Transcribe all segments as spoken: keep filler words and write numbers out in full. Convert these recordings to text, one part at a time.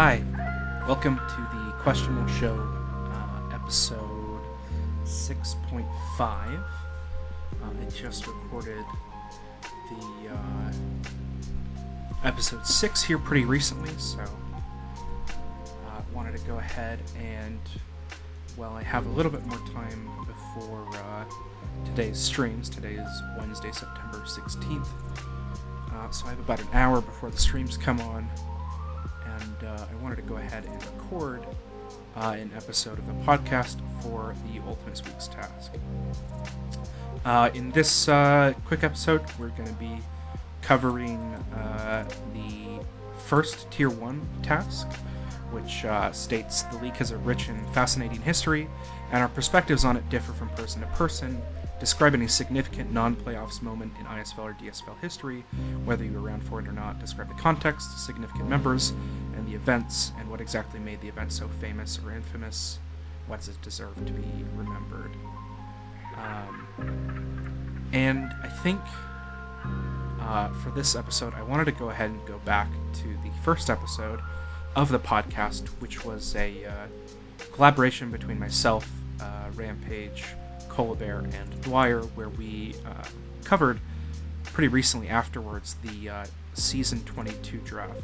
Hi, welcome to the QWestionable Show, uh, episode six point five. Uh, I just recorded the uh, episode six here pretty recently, so I uh, wanted to go ahead and, well, I have a little bit more time before uh, today's streams. Today is Wednesday, September sixteenth, uh, so I have about an hour before the streams come on. And uh, I wanted to go ahead and record uh, an episode of the podcast for the Ultimus Week's task. Uh, in this uh, quick episode, we're going to be covering uh, the first Tier one task, which uh, states the League has a rich and fascinating history, and our perspectives on it differ from person to person. Describe any significant non-playoffs moment in I S F L or D S F L history, whether you were around for it or not. Describe the context, significant members, and the events, and what exactly made the event so famous or infamous. What's it deserve to be remembered? Um, and I think uh, for this episode, I wanted to go ahead and go back to the first episode of the podcast, which was a uh, collaboration between myself, uh, Rampage, Colbert, and Dwyer, where we uh, covered pretty recently afterwards the uh, season twenty-two draft.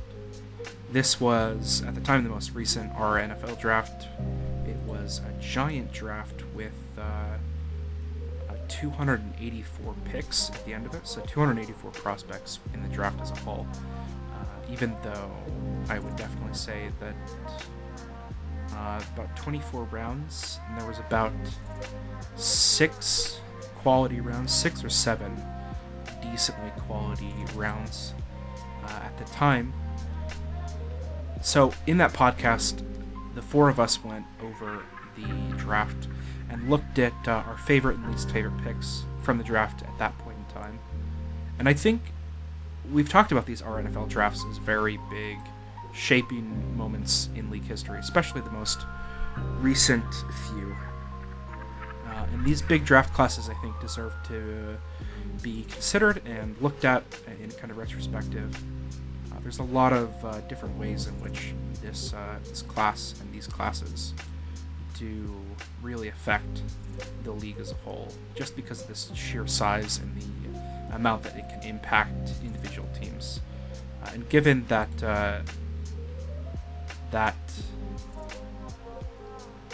This was, at the time, the most recent R N F L draft. It was a giant draft with uh, two hundred eighty-four picks at the end of it, so two hundred eighty-four prospects in the draft as a whole, uh, even though I would definitely say that Uh, about twenty-four rounds, and there was about six quality rounds, six or seven decently quality rounds uh, at the time. So in that podcast, the four of us went over the draft and looked at uh, our favorite and least favorite picks from the draft at that point in time. And I think we've talked about these R N F L drafts as very big shaping moments in league history, especially the most recent few. Uh, and these big draft classes, I think, deserve to be considered and looked at in kind of retrospective. Uh, there's a lot of uh, different ways in which this, uh, this class and these classes do really affect the league as a whole, just because of this sheer size and the amount that it can impact individual teams. Uh, and given that uh, that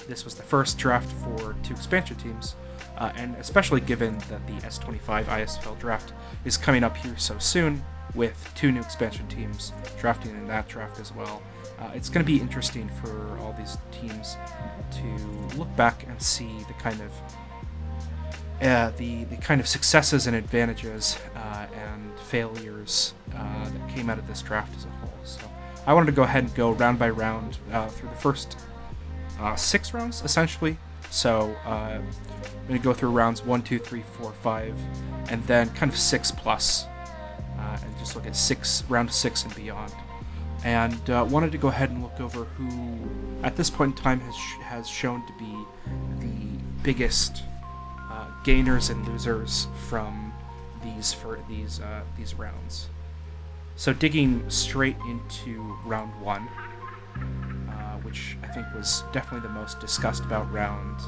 this was the first draft for two expansion teams, uh, and especially given that the S twenty-five I S F L draft is coming up here so soon with two new expansion teams drafting in that draft as well, uh, it's going to be interesting for all these teams to look back and see the kind of Uh, the, the kind of successes and advantages uh, and failures uh, that came out of this draft as a whole. So I wanted to go ahead and go round by round uh, through the first uh, six rounds, essentially. So uh, I'm going to go through rounds one, two, three, four, five, and then kind of six plus, uh, and just look at six, round six and beyond. And uh, wanted to go ahead and look over who, at this point in time, has sh- has shown to be the biggest Uh, gainers and losers from these for these uh, these rounds. So digging straight into round one, uh, which I think was definitely the most discussed about round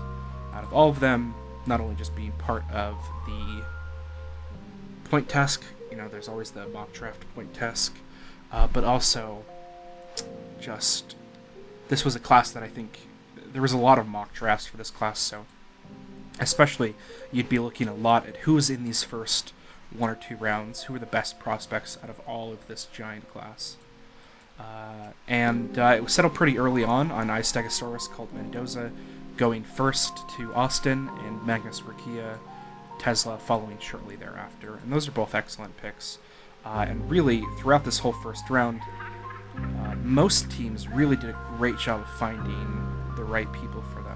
out of all of them. Not only just being part of the point task, you know, there's always the mock draft point task, uh, but also just this was a class that I think there was a lot of mock drafts for this class, so. Especially, you'd be looking a lot at who's in these first one or two rounds, who are the best prospects out of all of this giant class. Uh, and uh, it was settled pretty early on on I Stegosaurus called Mendoza, going first to Austin, and Magnus Rakia, Tesla, following shortly thereafter. And those are both excellent picks. Uh, and really, throughout this whole first round, uh, most teams really did a great job of finding the right people for them.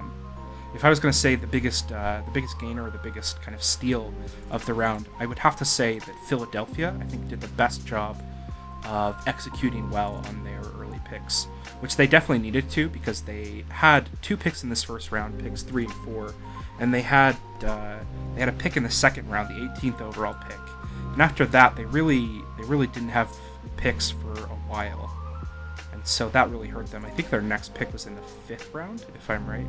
If I was going to say the biggest uh, the biggest gainer or the biggest kind of steal of the round, I would have to say that Philadelphia, I think, did the best job of executing well on their early picks, which they definitely needed to because they had two picks in this first round, picks three and four, and they had uh, they had a pick in the second round, the eighteenth overall pick. And after that, they really they really didn't have picks for a while. And so that really hurt them. I think their next pick was in the fifth round, if I'm right.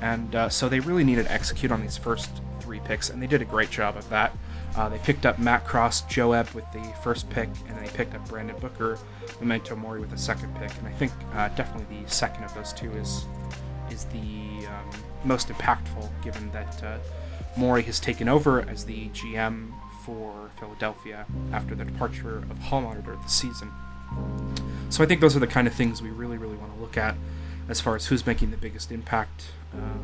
And uh, so they really needed to execute on these first three picks, and they did a great job of that. Uh, they picked up Matt Cross, Joe Ebb with the first pick, and then they picked up Brandon Booker, Memento Mori with the second pick. And I think uh, definitely the second of those two is is the um, most impactful, given that uh, Mori has taken over as the G M for Philadelphia after the departure of Hall Monitor this season. So I think those are the kind of things we really, really want to look at as far as who's making the biggest impact. Um,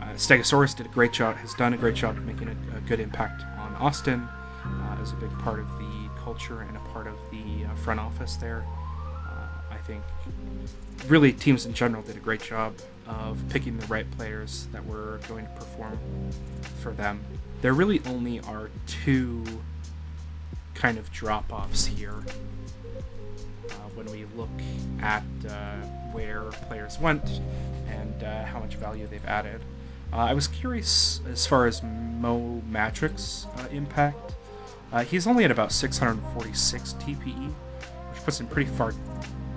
uh, Stegosaurus did a great job, has done a great job of making a, a good impact on Austin uh, as a big part of the culture and a part of the uh, front office there. Uh, I think really teams in general did a great job of picking the right players that were going to perform for them. There really only are two kind of drop-offs here uh, when we look at uh, where players went and uh, how much value they've added. Uh, I was curious as far as Mo Matrix uh, impact. Uh, he's only at about six hundred forty-six T P E, which puts him pretty far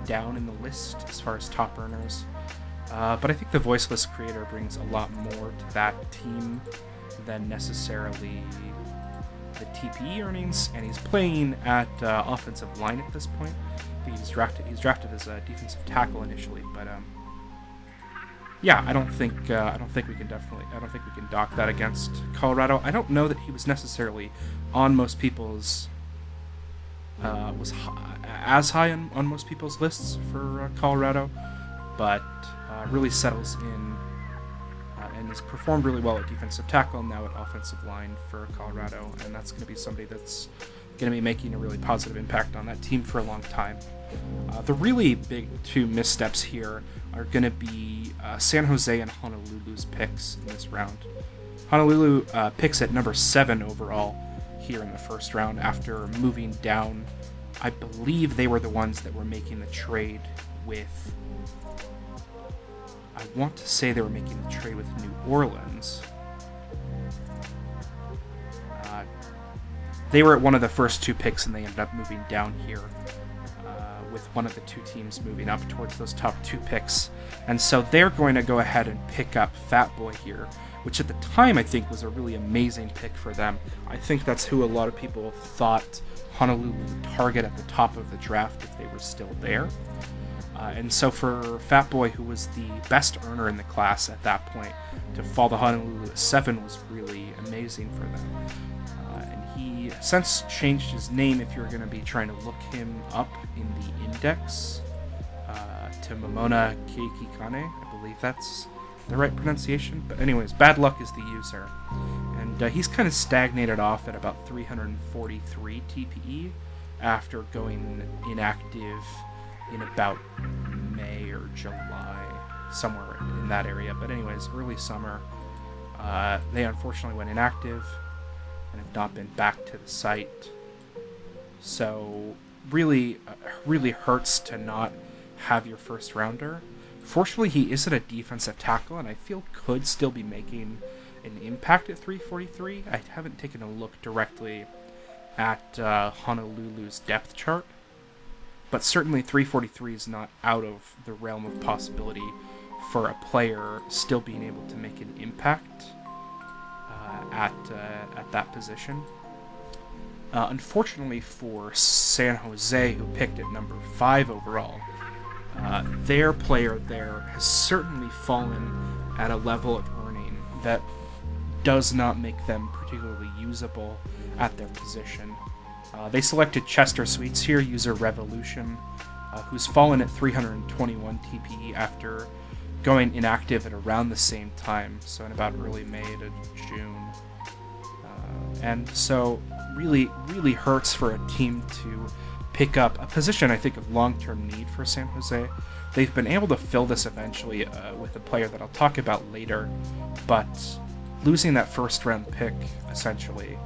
down in the list as far as top earners. Uh, but I think the voiceless creator brings a lot more to that team than necessarily the T P E earnings, and he's playing at uh, offensive line at this point. I think he's drafted, he's drafted as a defensive tackle initially, but um, yeah, I don't think uh, I don't think we can definitely I don't think we can dock that against Colorado. I don't know that he was necessarily on most people's uh, was high, as high on, on most people's lists for uh, Colorado, but uh, really settles in. And has performed really well at defensive tackle, now at offensive line for Colorado, and that's going to be somebody that's going to be making a really positive impact on that team for a long time. Uh, the really big two missteps here are going to be uh, San Jose and Honolulu's picks in this round. Honolulu uh, picks at number seven overall here in the first round after moving down. I believe they were the ones that were making the trade with... I want to say they were making the trade with New Orleans. Uh, they were at one of the first two picks, and they ended up moving down here uh, with one of the two teams moving up towards those top two picks. And so they're going to go ahead and pick up Fat Boy here, which at the time I think was a really amazing pick for them. I think that's who a lot of people thought Honolulu would target at the top of the draft if they were still there. Uh, and so for Fat Boy, who was the best earner in the class at that point, to fall to Honolulu at seven was really amazing for them. Uh, and he since changed his name, if you're going to be trying to look him up in the index, uh, to Momona Keikikane. I believe that's the right pronunciation. But anyways, Bad Luck is the user. And uh, he's kind of stagnated off at about three hundred forty-three T P E after going inactive in about May or July, somewhere in that area. But anyways, early summer, uh, they unfortunately went inactive and have not been back to the site. So really, uh, really hurts to not have your first rounder. Fortunately, he is at a defensive tackle, and I feel could still be making an impact at three forty-three. I haven't taken a look directly at uh, Honolulu's depth chart, but certainly three forty-three is not out of the realm of possibility for a player still being able to make an impact uh, at uh, at that position. Uh, unfortunately for San Jose, who picked at number five overall, uh, their player there has certainly fallen at a level of earning that does not make them particularly usable at their position. Uh, they selected Chester Sweets here, user Revolution, uh, who's fallen at three hundred twenty-one T P E after going inactive at around the same time, so in about early May to June. Uh, and so really, really hurts for a team to pick up a position, I think, of long-term need for San Jose. They've been able to fill this eventually uh, with a player that I'll talk about later, but losing that first-round pick, essentially,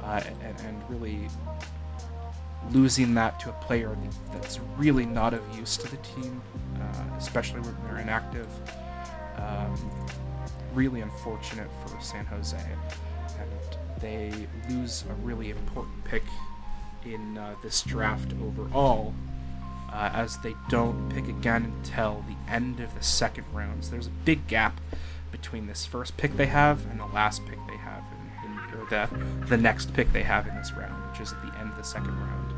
uh, and, and really... losing that to a player that's really not of use to the team, uh, especially when they're inactive. Um, really unfortunate for San Jose. And they lose a really important pick in uh, this draft overall, uh, uh, as they don't pick again until the end of the second round. So there's a big gap between this first pick they have and the last pick they have, in, in, or the, the next pick they have in this round, which is at the end of the second round.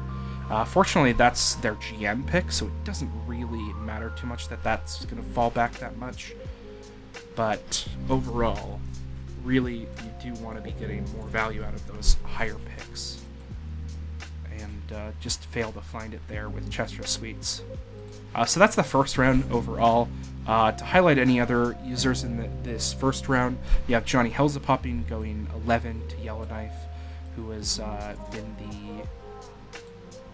Uh, fortunately, that's their G M pick, so it doesn't really matter too much that that's going to fall back that much. But overall, really, you do want to be getting more value out of those higher picks. And uh, just fail to find it there with Chester Sweets. Uh, so that's the first round overall. Uh, to highlight any other users in the, this first round, you have Johnny Helzapopping going eleven to Yellowknife, who has uh, been the...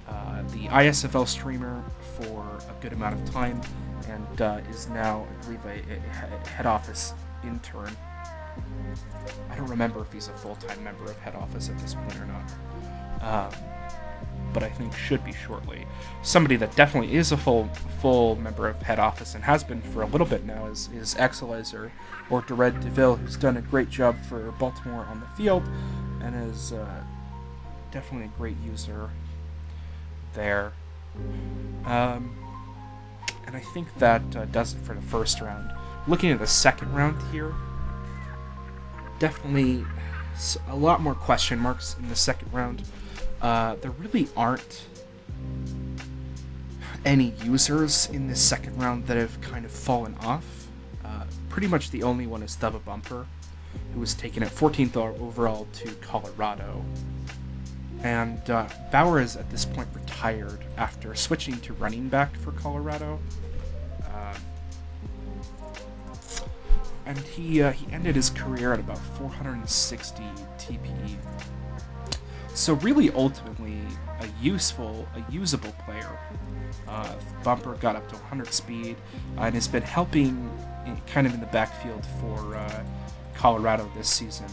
Uh, the I S F L streamer for a good amount of time, and uh, is now, I believe, a, a head office intern. I don't remember if he's a full-time member of head office at this point or not, um, but I think should be shortly. Somebody that definitely is a full full member of head office and has been for a little bit now is, is Exelizer, or Dered DeVille, who's done a great job for Baltimore on the field, and is uh, definitely a great user there. Um, and I think that uh, does it for the first round. Looking at the second round here, definitely a lot more question marks in the second round. Uh, there really aren't any users in this second round that have kind of fallen off. Uh, pretty much the only one is Thubba Bumper, who was taken at fourteenth overall to Colorado. And uh, Bauer is at this point retired after switching to running back for Colorado. Uh, and he uh, he ended his career at about four hundred sixty T P E. So really, ultimately, a useful, a usable player. Uh, Bumper got up to one hundred speed and has been helping in, kind of in the backfield for uh, Colorado this season.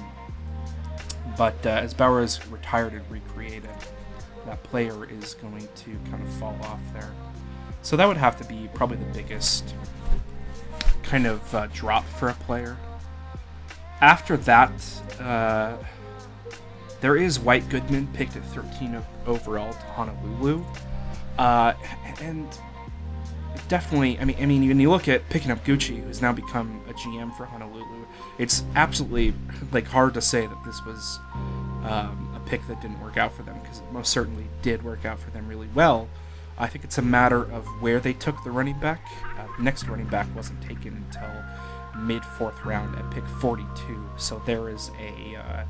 But uh, as Bauer is retired and recreated, that player is going to kind of fall off there. So that would have to be probably the biggest kind of uh, drop for a player. After that, uh, there is White Goodman, picked at thirteen overall to Honolulu. Uh, and definitely, I mean, I mean, when you look at picking up Gucci, who's now become a G M for Honolulu, it's absolutely, like, hard to say that this was um, a pick that didn't work out for them, because it most certainly did work out for them really well. I think it's a matter of where they took the running back. Uh, the next running back wasn't taken until mid-fourth round at pick forty-two, so there is a uh,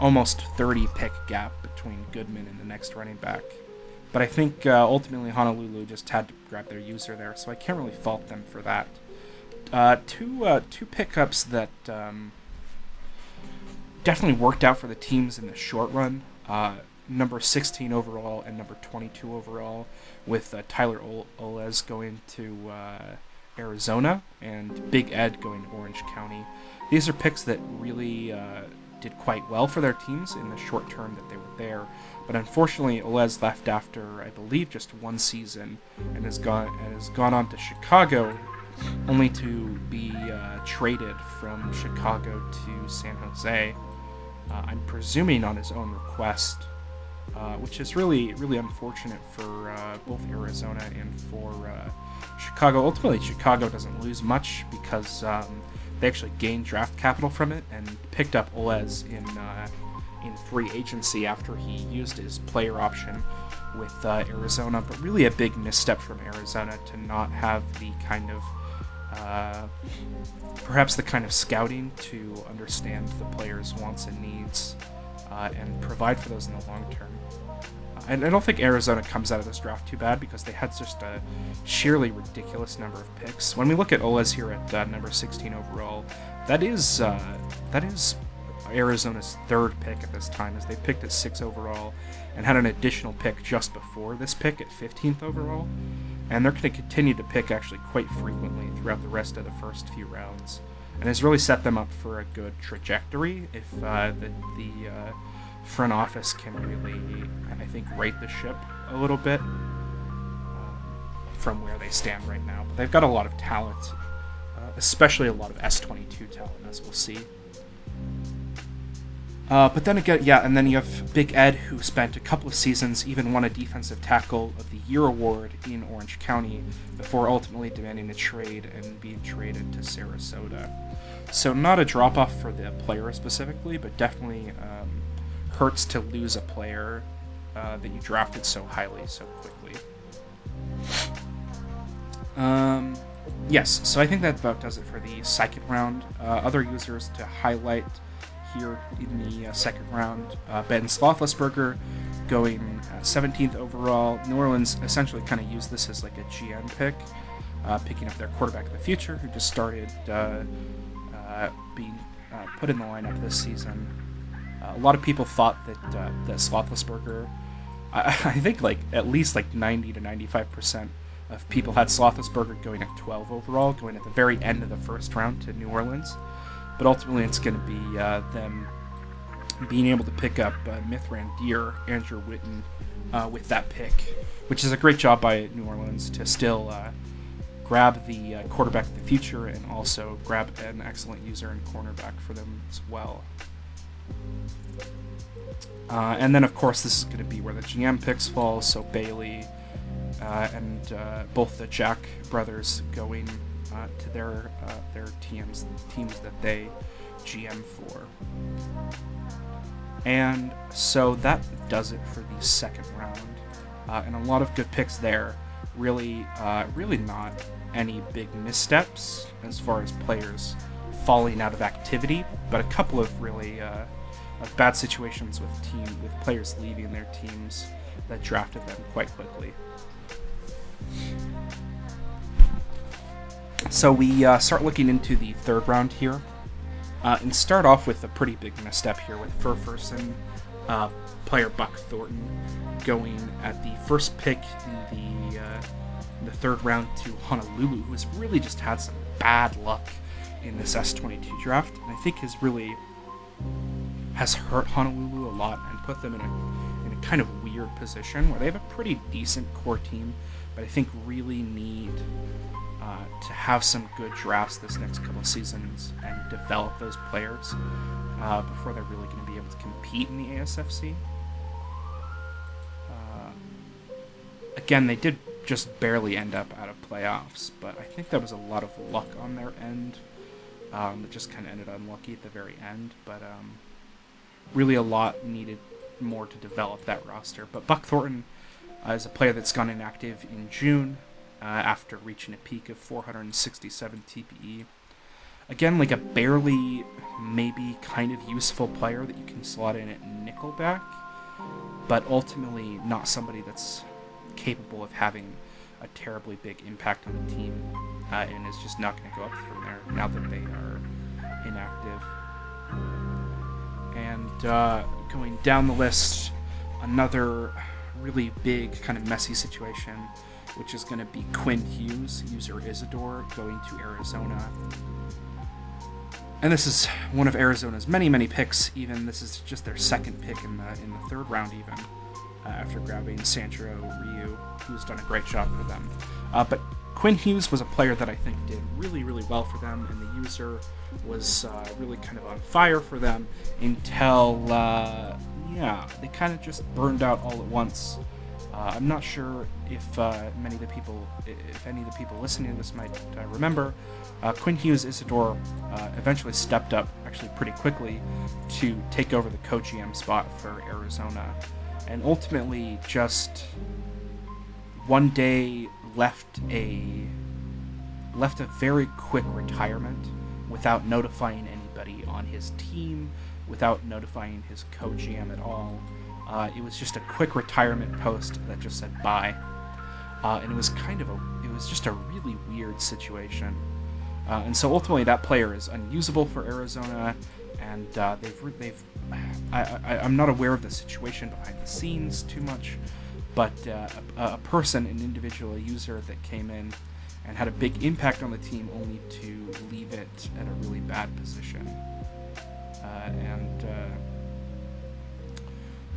almost thirty-pick gap between Goodman and the next running back. But I think uh, ultimately Honolulu just had to grab their user there, so I can't really fault them for that. Uh, two uh, two pickups that um, definitely worked out for the teams in the short run. Uh, number sixteen overall and number twenty-two overall, with uh, Tyler Olez going to uh, Arizona and Big Ed going to Orange County. These are picks that really uh, did quite well for their teams in the short term that they were there. But unfortunately, Olez left after, I believe, just one season and has gone and has gone on to Chicago, only to be uh, traded from Chicago to San Jose, uh, I'm presuming on his own request, uh, which is really, really unfortunate for uh, both Arizona and for uh, Chicago. Ultimately, Chicago doesn't lose much because um, they actually gained draft capital from it and picked up Olez in, uh, in free agency after he used his player option with uh, Arizona, but really a big misstep from Arizona to not have the kind of Uh, perhaps the kind of scouting to understand the player's wants and needs uh, and provide for those in the long term. Uh, and I don't think Arizona comes out of this draft too bad because they had just a sheerly ridiculous number of picks. When we look at Olez here at uh, number sixteen overall, that is uh, that is Arizona's third pick at this time, as they picked at six overall and had an additional pick just before this pick at fifteenth overall. And they're going to continue to pick actually quite frequently throughout the rest of the first few rounds. And it's really set them up for a good trajectory if uh, the, the uh, front office can really, I think, right the ship a little bit um, from where they stand right now. But they've got a lot of talent, uh, especially a lot of S twenty-two talent, as we'll see. Uh, but then again, yeah, and then you have Big Ed, who spent a couple of seasons, even won a Defensive Tackle of the Year award in Orange County, before ultimately demanding a trade and being traded to Sarasota. So not a drop-off for the player specifically, but definitely um, hurts to lose a player uh, that you drafted so highly so quickly. Um, yes, so I think that about does it for the second round. Uh, other users to highlight here in the uh, second round, uh, Ben Slothlesberger going uh, seventeenth overall. New Orleans essentially kind of used this as like a G M pick, uh, picking up their quarterback of the future, who just started uh, uh, being uh, put in the lineup this season. Uh, a lot of people thought that uh, that Slothlesberger, I, I think like at least like ninety to ninety-five percent of people had Slothlesberger going at twelve overall, going at the very end of the first round to New Orleans. But ultimately, it's going to be uh, them being able to pick up uh, Mithran Deer, Andrew Whitten, uh, with that pick, which is a great job by New Orleans to still uh, grab the uh, quarterback of the future and also grab an excellent user and cornerback for them as well. Uh, and then, of course, this is going to be where the G M picks fall, so Bailey uh, and uh, both the Jack brothers going Uh, to their uh, their teams teams that they G M for. And so that does it for the second round, uh, and a lot of good picks there. Really, uh, really not any big missteps as far as players falling out of activity, but a couple of really uh, of bad situations with team with players leaving their teams that drafted them quite quickly. So we uh, start looking into the third round here, uh, and start off with a pretty big misstep here with Furferson, uh player Buck Thornton, going at the first pick in the, uh, the third round to Honolulu, who has really just had some bad luck in this S twenty-two draft, and I think has really has hurt Honolulu a lot and put them in a, in a kind of weird position where they have a pretty decent core team, but I think really need Uh, to have some good drafts this next couple of seasons and develop those players uh, before they're really going to be able to compete in the A S F C. Uh, again, they did just barely end up out of playoffs, but I think there was a lot of luck on their end. Um, it just kind of ended unlucky at the very end, but um, really a lot needed more to develop that roster. But Buck Thornton uh, is a player that's gone inactive in June, Uh, after reaching a peak of four hundred sixty-seven T P E. Again, like a barely, maybe kind of useful player that you can slot in at nickelback, but ultimately not somebody that's capable of having a terribly big impact on the team, uh, and is just not going to go up from there now that they are inactive. And uh, going down the list, another really big, kind of messy situation, which is going to be Quinn Hughes, user Isidore, going to Arizona. And this is one of Arizona's many, many picks. Even this is just their second pick in the in the third round, even uh, after grabbing Sandro Ryu, who's done a great job for them. Uh, but Quinn Hughes was a player that I think did really, really well for them, and the user was uh, really kind of on fire for them until, uh, yeah, they kind of just burned out all at once. Uh, I'm not sure if uh, many of the people, if any of the people listening to this might uh, remember, uh, Quinn Hughes Isidore uh, eventually stepped up, actually pretty quickly, to take over the co-G M spot for Arizona, and ultimately just one day left a left a very quick retirement without notifying anybody on his team, without notifying his co-G M at all. Uh, it was just a quick retirement post that just said bye, uh, and it was kind of a, it was just a really weird situation, uh, and so ultimately that player is unusable for Arizona, and uh, they've they've, I, I, I'm not aware of the situation behind the scenes too much, but uh, a, a person, an individual user that came in and had a big impact on the team, only to leave it at a really bad position, uh, and. Uh,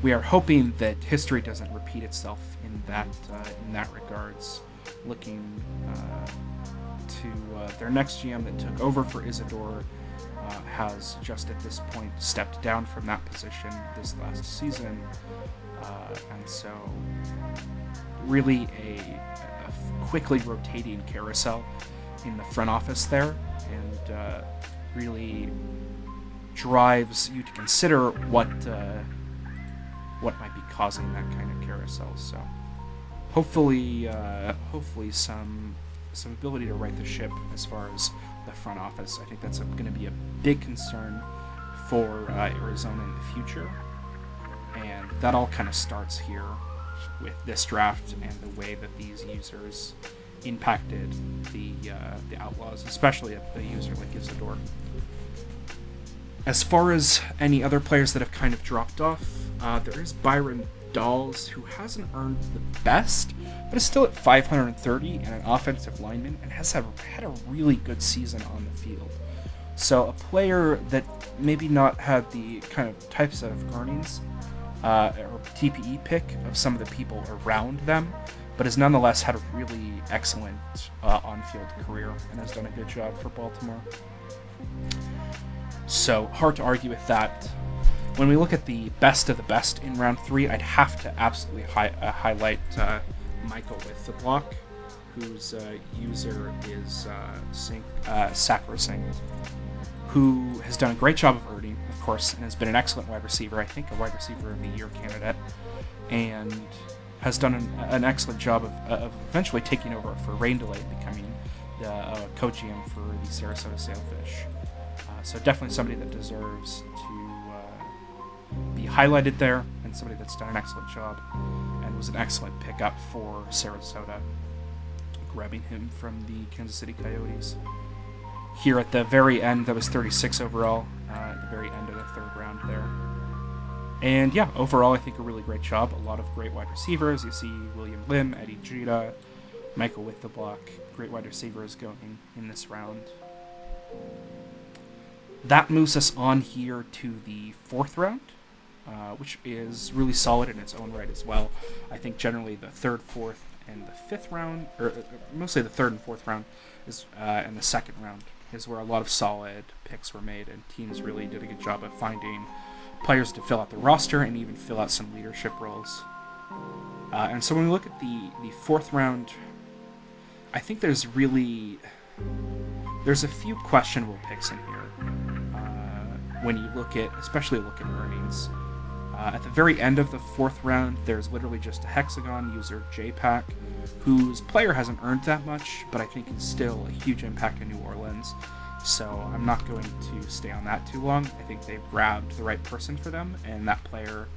We are hoping that history doesn't repeat itself in that uh, in that regards. Looking uh, to uh, their next G M that took over for Isidore, uh, uh, has just at this point stepped down from that position this last season, uh, and so really a, a quickly rotating carousel in the front office there, and uh, really drives you to consider what uh, what might be causing that kind of carousel. So hopefully, uh, hopefully some some ability to right the ship as far as the front office. I think that's going to be a big concern for uh, Arizona in the future, and that all kind of starts here with this draft and the way that these users impacted the uh, the Outlaws, especially a, a user like Isidore. As far as any other players that have kind of dropped off, uh, there is Byron Dolls, who hasn't earned the best, but is still at five hundred thirty and an offensive lineman, and has have, had a really good season on the field. So a player that maybe not had the kind of types of earnings uh, or T P E pick of some of the people around them, but has nonetheless had a really excellent uh, on-field career and has done a good job for Baltimore. So hard to argue with that. When we look at the best of the best in round three, I'd have to absolutely hi uh, highlight uh, Michael with the block, whose uh, user is uh, uh, Sakrasing, who has done a great job of earning, of course, and has been an excellent wide receiver, I think a wide receiver of the year candidate, and has done an, an excellent job of, uh, of eventually taking over for Rain Delay and becoming the uh, co-G M for the Sarasota Sailfish. Uh, so definitely somebody that deserves to be highlighted there, and somebody that's done an excellent job and was an excellent pickup for Sarasota, grabbing him from the Kansas City Coyotes. Here at the very end, that was thirty-six overall, uh, at the very end of the third round there. And yeah, overall I think a really great job. A lot of great wide receivers. You see William Lim, Eddie Jita, Michael with the block, great wide receivers going in this round. That moves us on here to the fourth round, uh, which is really solid in its own right as well. I think generally the third, fourth, and the fifth round, or mostly the third and fourth round, is uh, and the second round is where a lot of solid picks were made, and teams really did a good job of finding players to fill out the roster and even fill out some leadership roles. Uh, and so when we look at the, the fourth round, I think there's really, there's a few questionable picks in here. When you look at, especially look at earnings. Uh, at the very end of the fourth round, there's literally just a hexagon user, J PAC, whose player hasn't earned that much, but I think is still a huge impact in New Orleans. So I'm not going to stay on that too long. I think they've grabbed the right person for them, and that player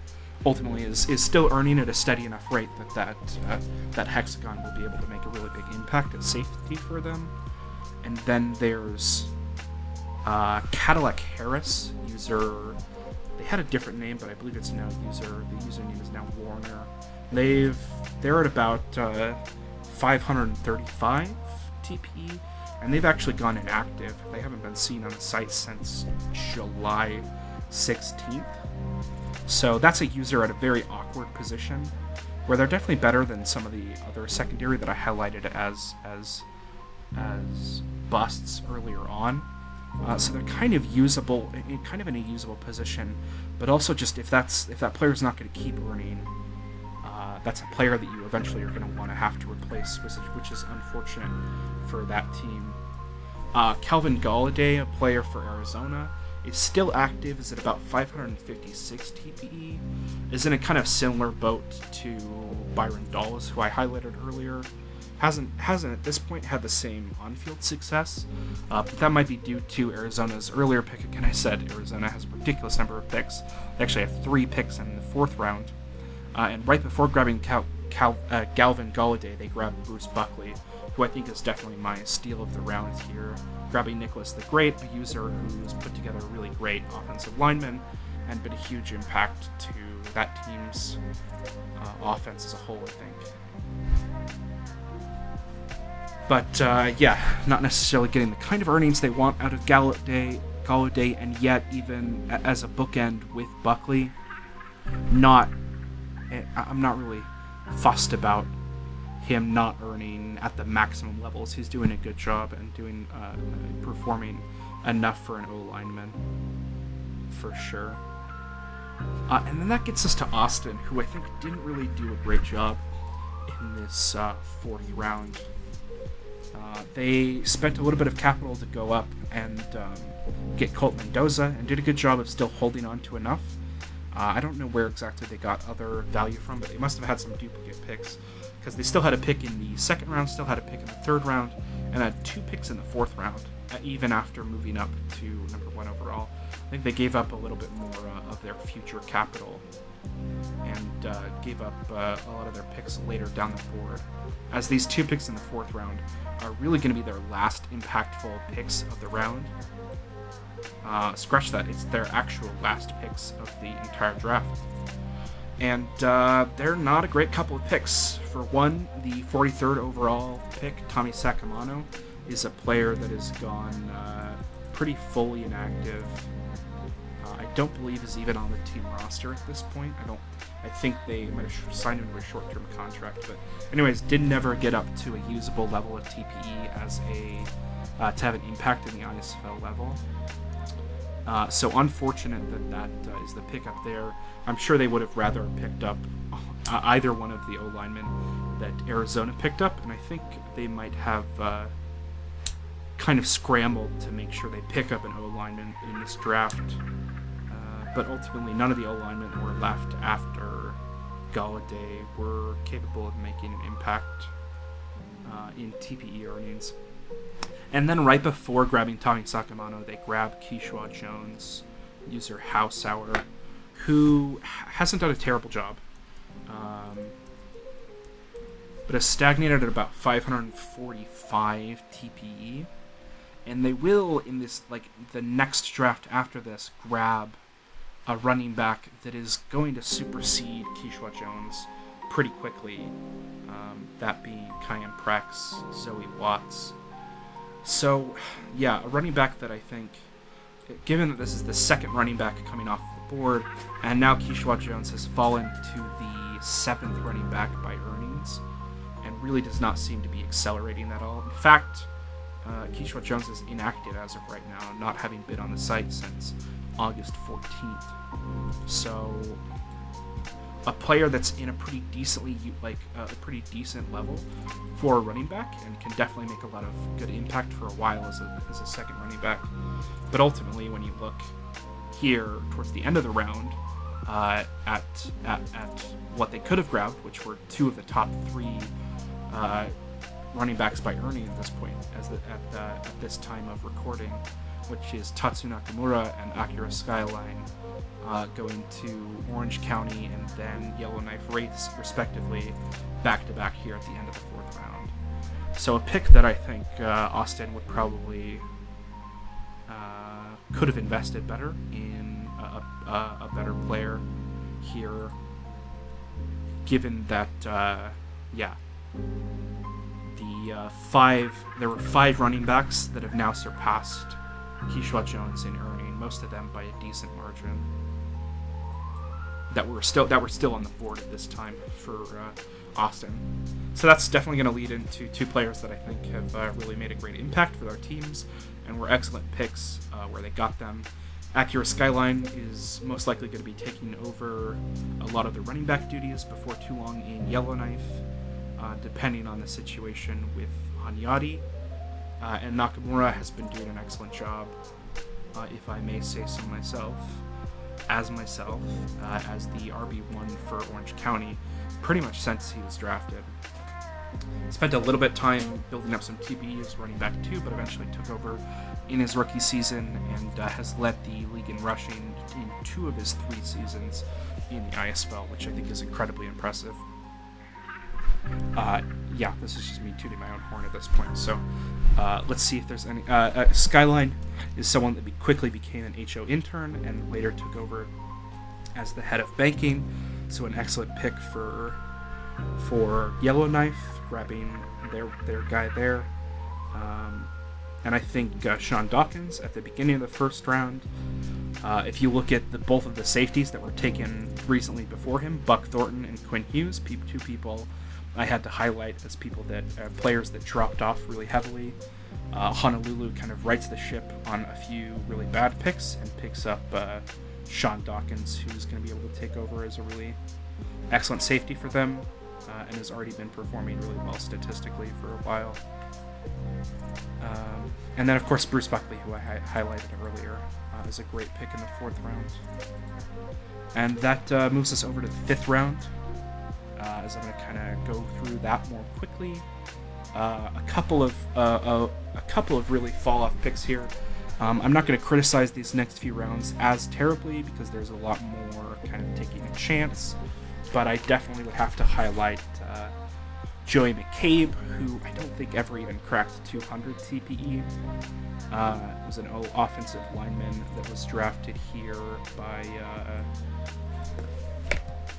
ultimately is, is still earning at a steady enough rate that that, uh, that hexagon will be able to make a really big impact at safety for them. And then there's Uh, Cadillac Harris, user, they had a different name, but I believe it's now user, the username is now Warner. They've, they're at about uh, five hundred thirty-five T P E, and they've actually gone inactive. They haven't been seen on the site since July sixteenth. So that's a user at a very awkward position, where they're definitely better than some of the other secondary that I highlighted as, as, as busts earlier on. Uh, so they're kind of usable, kind of in a usable position, but also just if that's if that player is not going to keep earning, uh, that's a player that you eventually are going to want to have to replace, which is, which is unfortunate for that team. Uh, Calvin Galladay, a player for Arizona, is still active, is at about five hundred fifty-six T P E, is in a kind of similar boat to Byron Dolls, who I highlighted earlier. Hasn't, hasn't at this point had the same on-field success, uh, but that might be due to Arizona's earlier pick. Again, I said Arizona has a ridiculous number of picks. They actually have three picks in the fourth round, uh, and right before grabbing Cal, Cal, uh, Galvin Galladay, they grabbed Bruce Buckley, who I think is definitely my steal of the round here, grabbing Nicholas the Great, a user who's put together a really great offensive lineman and been a huge impact to that team's uh, offense as a whole, I think. But, uh, yeah, not necessarily getting the kind of earnings they want out of Galladay, Galladay, and yet, even as a bookend with Buckley, not, I'm not really fussed about him not earning at the maximum levels. He's doing a good job and doing, uh, performing enough for an O-lineman, for sure. Uh, and then that gets us to Austin, who I think didn't really do a great job in this uh, fourth round. Uh, they spent a little bit of capital to go up and um, get Colt Mendoza, and did a good job of still holding on to enough. Uh, I don't know where exactly they got other value from, but they must have had some duplicate picks, because they still had a pick in the second round, still had a pick in the third round, and had two picks in the fourth round, uh, even after moving up to number one overall. I think they gave up a little bit more uh, of their future capital, and uh, gave up uh, a lot of their picks later down the board, as these two picks in the fourth round are really going to be their last impactful picks of the round. Uh, scratch that, it's their actual last picks of the entire draft. And uh, they're not a great couple of picks. For one, the forty-third overall pick, Tommy Sakamano, is a player that has gone uh, pretty fully inactive. Uh, I don't believe is even on the team roster at this point. I don't. I think they might have signed him to a short-term contract, but anyways, did never get up to a usable level of T P E as a uh, to have an impact in the I S F L level. Uh, so unfortunate that that uh, is the pick up there. I'm sure they would have rather picked up uh, either one of the O-linemen that Arizona picked up, and I think they might have uh, kind of scrambled to make sure they pick up an O-lineman in this draft. Uh, but ultimately, none of the O-linemen that were left after Galladay were capable of making an impact uh, in T P E earnings. And then right before grabbing Tommy Sakamano, they grab Kishua Jones, user Housauer, who hasn't done a terrible job, um, but has stagnated at about five hundred forty-five T P E. And they will, in this, like, the next draft after this, grab a running back that is going to supersede Kishua Jones pretty quickly, um, that being Kyan Prex, Zoe Watts. So, yeah, a running back that I think, given that this is the second running back coming off the board, and now Kishua Jones has fallen to the seventh running back by earnings, and really does not seem to be accelerating at all. In fact, uh, Kishua Jones is inactive as of right now, not having been on the site since August fourteenth. So, a player that's in a pretty decently, like uh, a pretty decent level for a running back, and can definitely make a lot of good impact for a while as a, as a second running back. But ultimately, when you look here towards the end of the round uh, at, at at what they could have grabbed, which were two of the top three uh, running backs by earning at this point, as the, at the, at this time of recording, which is Tatsu Nakamura and Akira Skyline, Uh, going to Orange County and then Yellowknife Wraiths, respectively, back-to-back here at the end of the fourth round. So a pick that I think uh, Austin would probably uh, could have invested better in a, a, a better player here, given that, uh, yeah, the uh, five, there were five running backs that have now surpassed Kishua Jones in earning, most of them by a decent margin, that were still that were still on the board at this time for uh, Austin. So that's definitely going to lead into two players that I think have uh, really made a great impact for their teams and were excellent picks uh, where they got them. Akira Skyline is most likely going to be taking over a lot of the running back duties before too long in Yellowknife, uh, depending on the situation with Hanyadi. Uh, and Nakamura has been doing an excellent job, uh, if I may say so myself, as myself, uh, as the R B one for Orange County, pretty much since he was drafted. Spent a little bit of time building up some T P E as running back too, but eventually took over in his rookie season and uh, has led the league in rushing in two of his three seasons in the I S F L, which I think is incredibly impressive. Uh, yeah, this is just me tooting my own horn at this point, so uh, let's see if there's any... Uh, uh, Skyline is someone that quickly became an H O intern and later took over as the head of banking, so an excellent pick for for Yellowknife, grabbing their, their guy there. Um, and I think uh, Sean Dawkins at the beginning of the first round. Uh, if you look at the, both of the safeties that were taken recently before him, Buck Thornton and Quinn Hughes, two people I had to highlight as people that uh, players that dropped off really heavily Uh, Honolulu kind of rights the ship on a few really bad picks and picks up uh, Sean Dawkins, who's going to be able to take over as a really excellent safety for them, uh, and has already been performing really well statistically for a while. Um, and then, of course, Bruce Buckley, who I hi- highlighted earlier, uh, is a great pick in the fourth round. And that uh, moves us over to the fifth round, uh, as I'm going to kind of go through that more quickly. Uh, a couple of uh, uh, a couple of really fall-off picks here. Um, I'm not going to criticize these next few rounds as terribly because there's a lot more kind of taking a chance, but I definitely would have to highlight uh, Joey McCabe, who I don't think ever even cracked two hundred T P E. Uh, he was an offensive lineman that was drafted here by... Uh,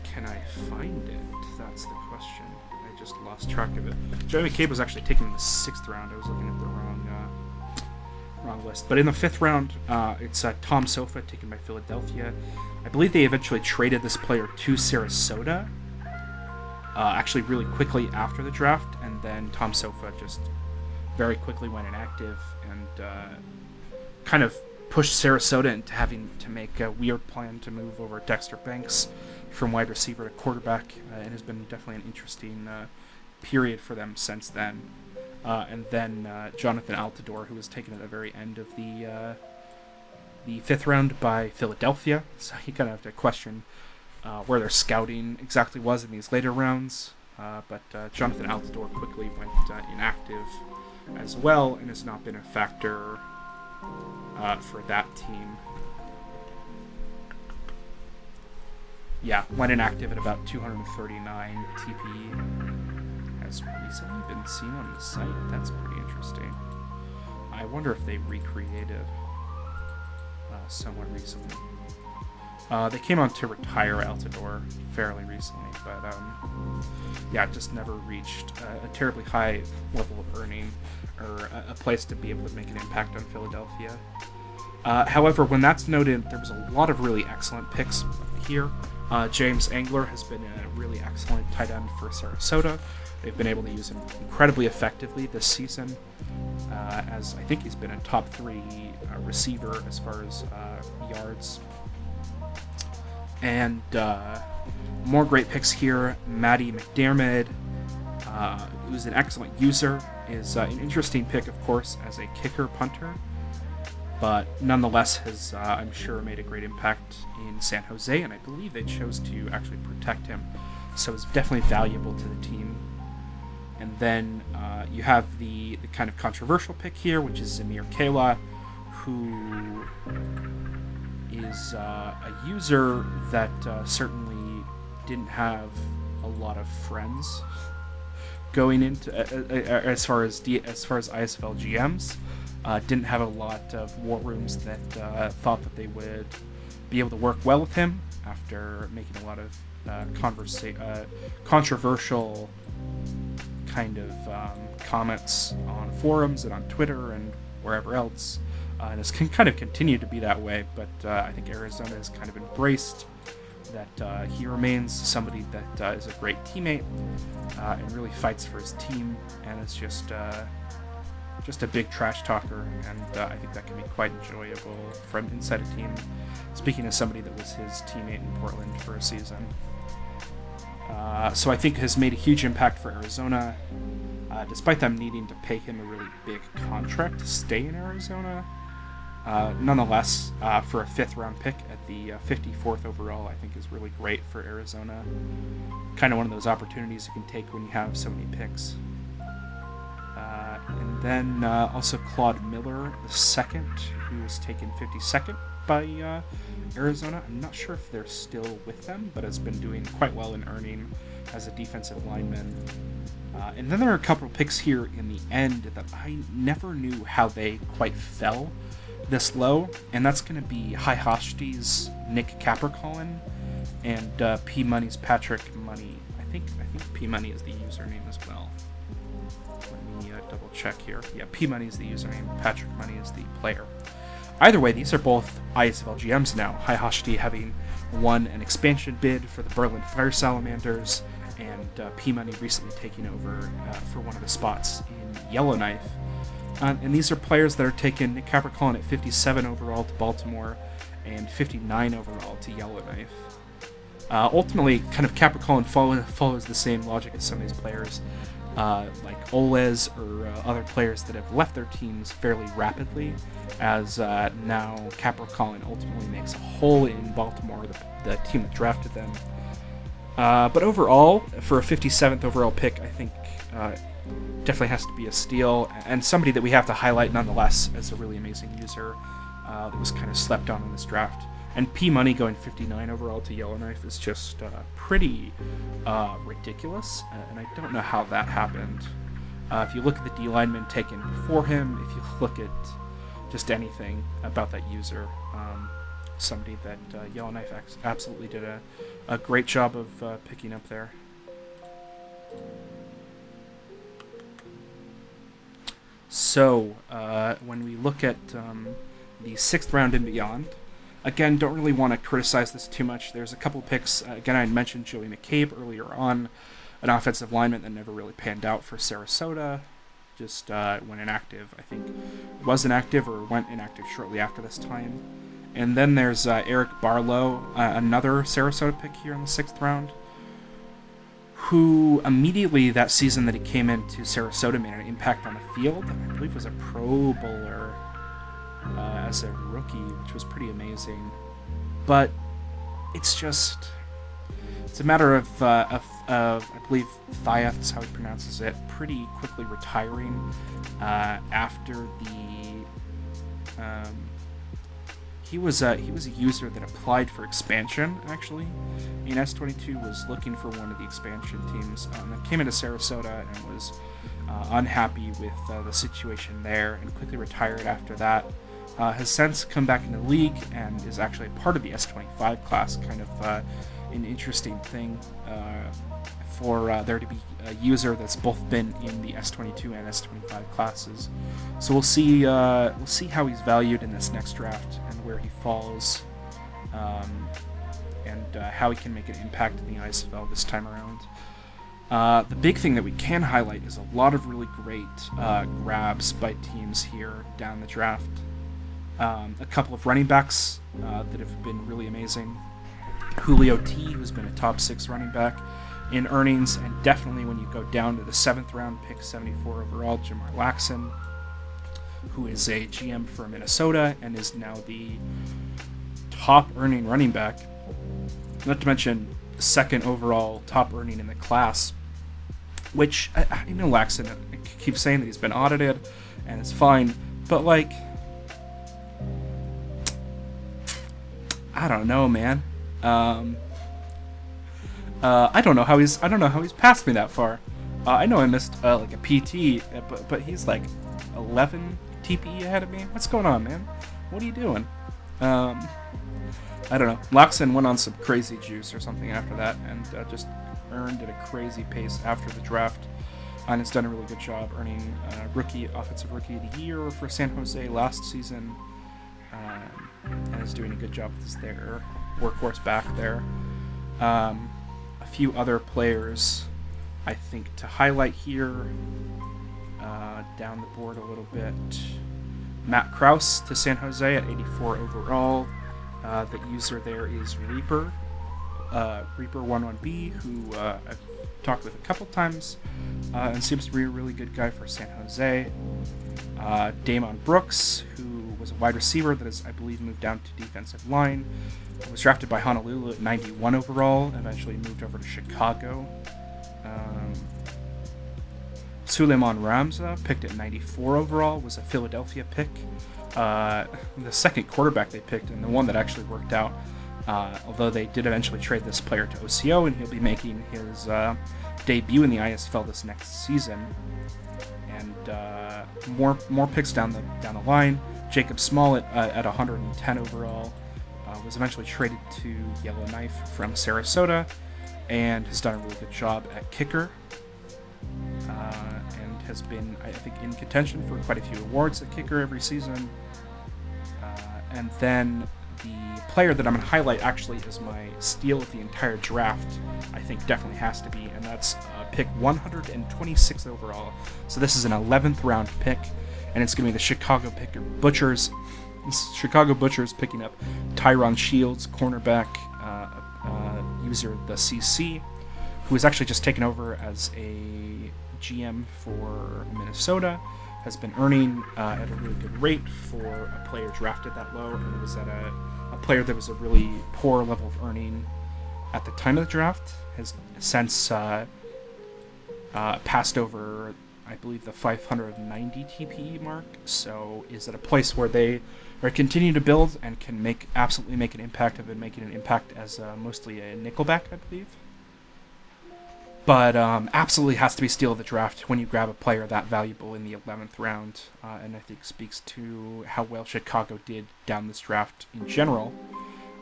can I find it? That's the question. I just lost track of it. Joey McCabe was actually taken in the sixth round. I was looking at the wrong... Uh, Wrong list. But in the fifth round, uh, it's uh, Tom Sofa, taken by Philadelphia. I believe they eventually traded this player to Sarasota, uh, actually really quickly after the draft, and then Tom Sofa just very quickly went inactive and uh, kind of pushed Sarasota into having to make a weird plan to move over Dexter Banks from wide receiver to quarterback, uh, and has been definitely an interesting uh, period for them since then. Uh, and then uh, Jonathan Altidore, who was taken at the very end of the uh, the fifth round by Philadelphia. So you kind of have to question uh, where their scouting exactly was in these later rounds. Uh, but uh, Jonathan Altidore quickly went uh, inactive as well, and has not been a factor uh, for that team. Yeah, went inactive at about two hundred thirty-nine T P E. Has recently been seen on the site. That's pretty interesting. I wonder if they recreated uh, someone recently. Uh, they came on to retire Altidore fairly recently, but um, yeah, it just never reached a, a terribly high level of earning or a, a place to be able to make an impact on Philadelphia. Uh, however, when that's noted, there was a lot of really excellent picks here. Uh, James Angler has been a really excellent tight end for Sarasota. They've been able to use him incredibly effectively this season, uh, as I think he's been a top three uh, receiver as far as uh, yards. And uh, more great picks here. Maddie McDermid, uh, who's an excellent user, is uh, an interesting pick, of course, as a kicker punter, but nonetheless has, uh, I'm sure, made a great impact in San Jose, and I believe they chose to actually protect him, so it's definitely valuable to the team. And then uh, you have the, the kind of controversial pick here, which is Zamir Kayla, who is uh, a user that uh, certainly didn't have a lot of friends going into uh, uh, as far as D, as far as I S F L G Ms. Uh, didn't have a lot of war rooms that uh, thought that they would be able to work well with him after making a lot of uh, conversa- uh, controversial kind of um, comments on forums and on Twitter and wherever else, uh, and it's can kind of continue to be that way, but uh, I think Arizona has kind of embraced that uh, he remains somebody that uh, is a great teammate uh, and really fights for his team, and is just uh, just a big trash talker, and uh, I think that can be quite enjoyable from inside a team, speaking as somebody that was his teammate in Portland for a season. Uh, so I think has made a huge impact for Arizona, uh, despite them needing to pay him a really big contract to stay in Arizona. Uh, nonetheless, uh, for a fifth-round pick at the uh, fifty-fourth overall, I think is really great for Arizona. Kind of one of those opportunities you can take when you have so many picks. Uh, and then uh, also Claude Miller the second, who was taken fifty-second. By uh, Arizona. I'm not sure if they're still with them, but has been doing quite well in earning as a defensive lineman. Uh, and then there are a couple picks here in the end that I never knew how they quite fell this low, and that's going to be High Hosti's Nick Capricolin and uh, P Money's Patrick Money. I think I think P Money is the username as well. Let me uh, double check here. Yeah, P Money is the username. Patrick Money is the player. Either way, these are both I S F L G Ms now, High Hoshti having won an expansion bid for the Berlin Fire Salamanders, and uh, P-Money recently taking over uh, for one of the spots in Yellowknife Um, and these are players that are taken, Capra Cullen at fifty-seven overall to Baltimore and fifty-nine overall to Yellowknife. Uh, ultimately, kind of Capra Cullen follow, follows the same logic as some of these players, uh, like Olez or uh, other players that have left their teams fairly rapidly, as uh, now Capra Cullen ultimately makes a hole in Baltimore, the, the team that drafted them. Uh, but overall, for a fifty-seventh overall pick, I think uh, definitely has to be a steal, and somebody that we have to highlight nonetheless as a really amazing user uh, that was kind of slept on in this draft. And P Money going fifty-nine overall to Yellowknife is just uh, pretty uh, ridiculous, and I don't know how that happened. Uh, if you look at the D linemen taken before him, if you look at just anything about that user, um, somebody that uh, Yellowknife absolutely did a, a great job of uh, picking up there. So, uh, when we look at um, the sixth round and beyond, again, don't really want to criticize this too much. There's a couple picks. Uh, again, I had mentioned Joey McCabe earlier on, an offensive lineman that never really panned out for Sarasota, just uh, went inactive, I think. Was inactive or went inactive shortly after this time. And then there's uh, Eric Barlow, uh, another Sarasota pick here in the sixth round, who immediately that season that he came into Sarasota made an impact on the field. I believe was a Pro Bowler uh, as a rookie, which was pretty amazing. But it's just, it's a matter of, uh, of, of I believe Thiath is how he pronounces it, pretty quickly retiring uh, after the, um, He was, a, he was a user that applied for expansion, actually, and S twenty-two was looking for one of the expansion teams. Um, and came into Sarasota and was uh, unhappy with uh, the situation there and quickly retired after that. Uh, has since come back into the league and is actually part of the S twenty-five class, kind of uh, an interesting thing uh, for uh, there to be a user that's both been in the S twenty-two and S twenty-five classes. So we'll see, uh, we'll see how he's valued in this next draft and where he falls, um, and uh, how he can make an impact in the I S F L this time around. Uh, the big thing that we can highlight is a lot of really great uh, grabs by teams here down the draft. Um, a couple of running backs uh, that have been really amazing. Julio T, who's been a top six running back in earnings, and definitely when you go down to the seventh round, pick seventy-four overall, Jamaar Laxson, who is a G M for Minnesota and is now the top earning running back, not to mention second overall top earning in the class, which, I, I know Laxson, I keep saying that he's been audited and it's fine, but like, I don't know, man. Um, uh, I don't know how he's, I don't know how he's passed me that far. Uh, I know I missed uh, like a P T, but, but he's like eleven T P E ahead of me. What's going on, man? What are you doing? Um, I don't know. Laxson went on some crazy juice or something after that and uh, just earned at a crazy pace after the draft, and has done a really good job earning uh, rookie, offensive rookie of the year for San Jose last season, um, and is doing a good job with their workhorse back there. Um, a few other players I think to highlight here. Uh, down the board a little bit. Matt Krause to San Jose at eighty-four overall. Uh, the user there is Reaper, uh, Reaper eleven B, who uh, I've talked with a couple times, uh, and seems to be a really good guy for San Jose. Uh, Damon Brooks, who was a wide receiver that is, I believe, moved down to defensive line, was drafted by Honolulu at ninety-one overall, eventually moved over to Chicago. Um, Suleiman Ramza, picked at ninety-four overall, was a Philadelphia pick. Uh, the second quarterback they picked, and the one that actually worked out, uh, although they did eventually trade this player to O C O, and he'll be making his uh, debut in the I S F L this next season. And uh, more more picks down the down the line. Jacob Smollett uh, at one hundred ten overall uh, was eventually traded to Yellowknife from Sarasota, and has done a really good job at kicker. Uh, and has been, I think, in contention for quite a few awards at kicker every season. Uh, and then the player that I'm going to highlight actually is my steal of the entire draft, I think definitely has to be, and that's uh, pick one hundred twenty-six overall. So this is an eleventh round pick, and it's going to be the Chicago Picker Butchers. Chicago Butchers picking up Tyron Shields, cornerback uh, uh, user the C C, who has actually just taken over as a G M for Minnesota, has been earning uh, at a really good rate for a player drafted that low, and it was at a, a player that was a really poor level of earning at the time of the draft, has since uh, uh, passed over, I believe, the five hundred ninety T P E mark, so is at a place where they are continuing to build and can make absolutely make an impact. Have been making an impact as uh, mostly a nickelback, I believe. But um, absolutely has to be steal of the draft when you grab a player that valuable in the eleventh round, uh, and I think speaks to how well Chicago did down this draft in general.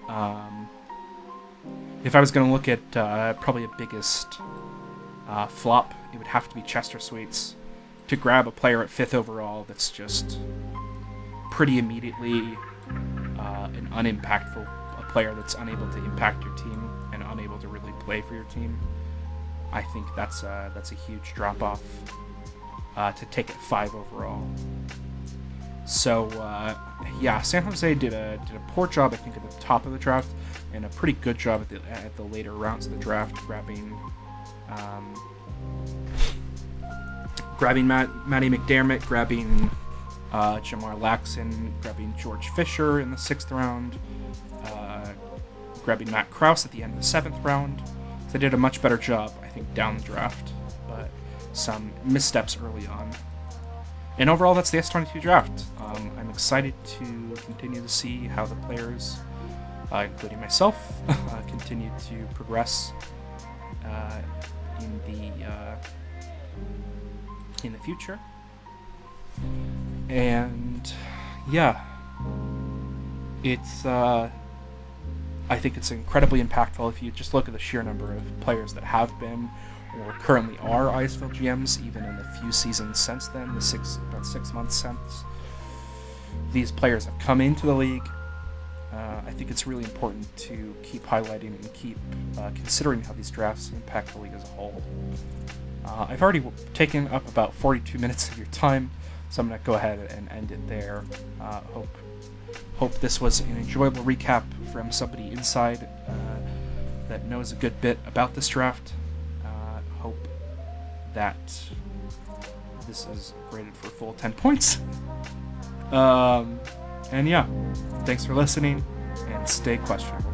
Um, if I was going to look at uh, probably a biggest uh, flop, it would have to be Chester Sweets to grab a player at fifth overall that's just pretty immediately uh, an unimpactful, a player that's unable to impact your team and unable to really play for your team. I think that's a, that's a huge drop-off uh, to take at five overall. So, uh, yeah, San Jose did a, did a poor job, I think, at the top of the draft, and a pretty good job at the, at the later rounds of the draft, grabbing um, grabbing Matt, Matty McDermott, grabbing uh, Jamaar Laxson, grabbing George Fisher in the sixth round, uh, grabbing Matt Krause at the end of the seventh round. They did a much better job, I think, down the draft, but some missteps early on. And overall, that's the S twenty-two draft. Um, I'm excited to continue to see how the players, uh, including myself, uh, continue to progress uh, in the uh, in the future. And yeah, it's. Uh, I think it's incredibly impactful if you just look at the sheer number of players that have been or currently are I S F L G Ms, even in the few seasons since then, the six about six months since these players have come into the league. Uh, I think it's really important to keep highlighting and keep uh, considering how these drafts impact the league as a whole. Uh, I've already taken up about forty-two minutes of your time, so I'm going to go ahead and end it there. Uh, hope. Hope this was an enjoyable recap from somebody inside uh, that knows a good bit about this draft. Uh, hope that this is graded for full ten points. Um, and yeah, thanks for listening and stay questionable.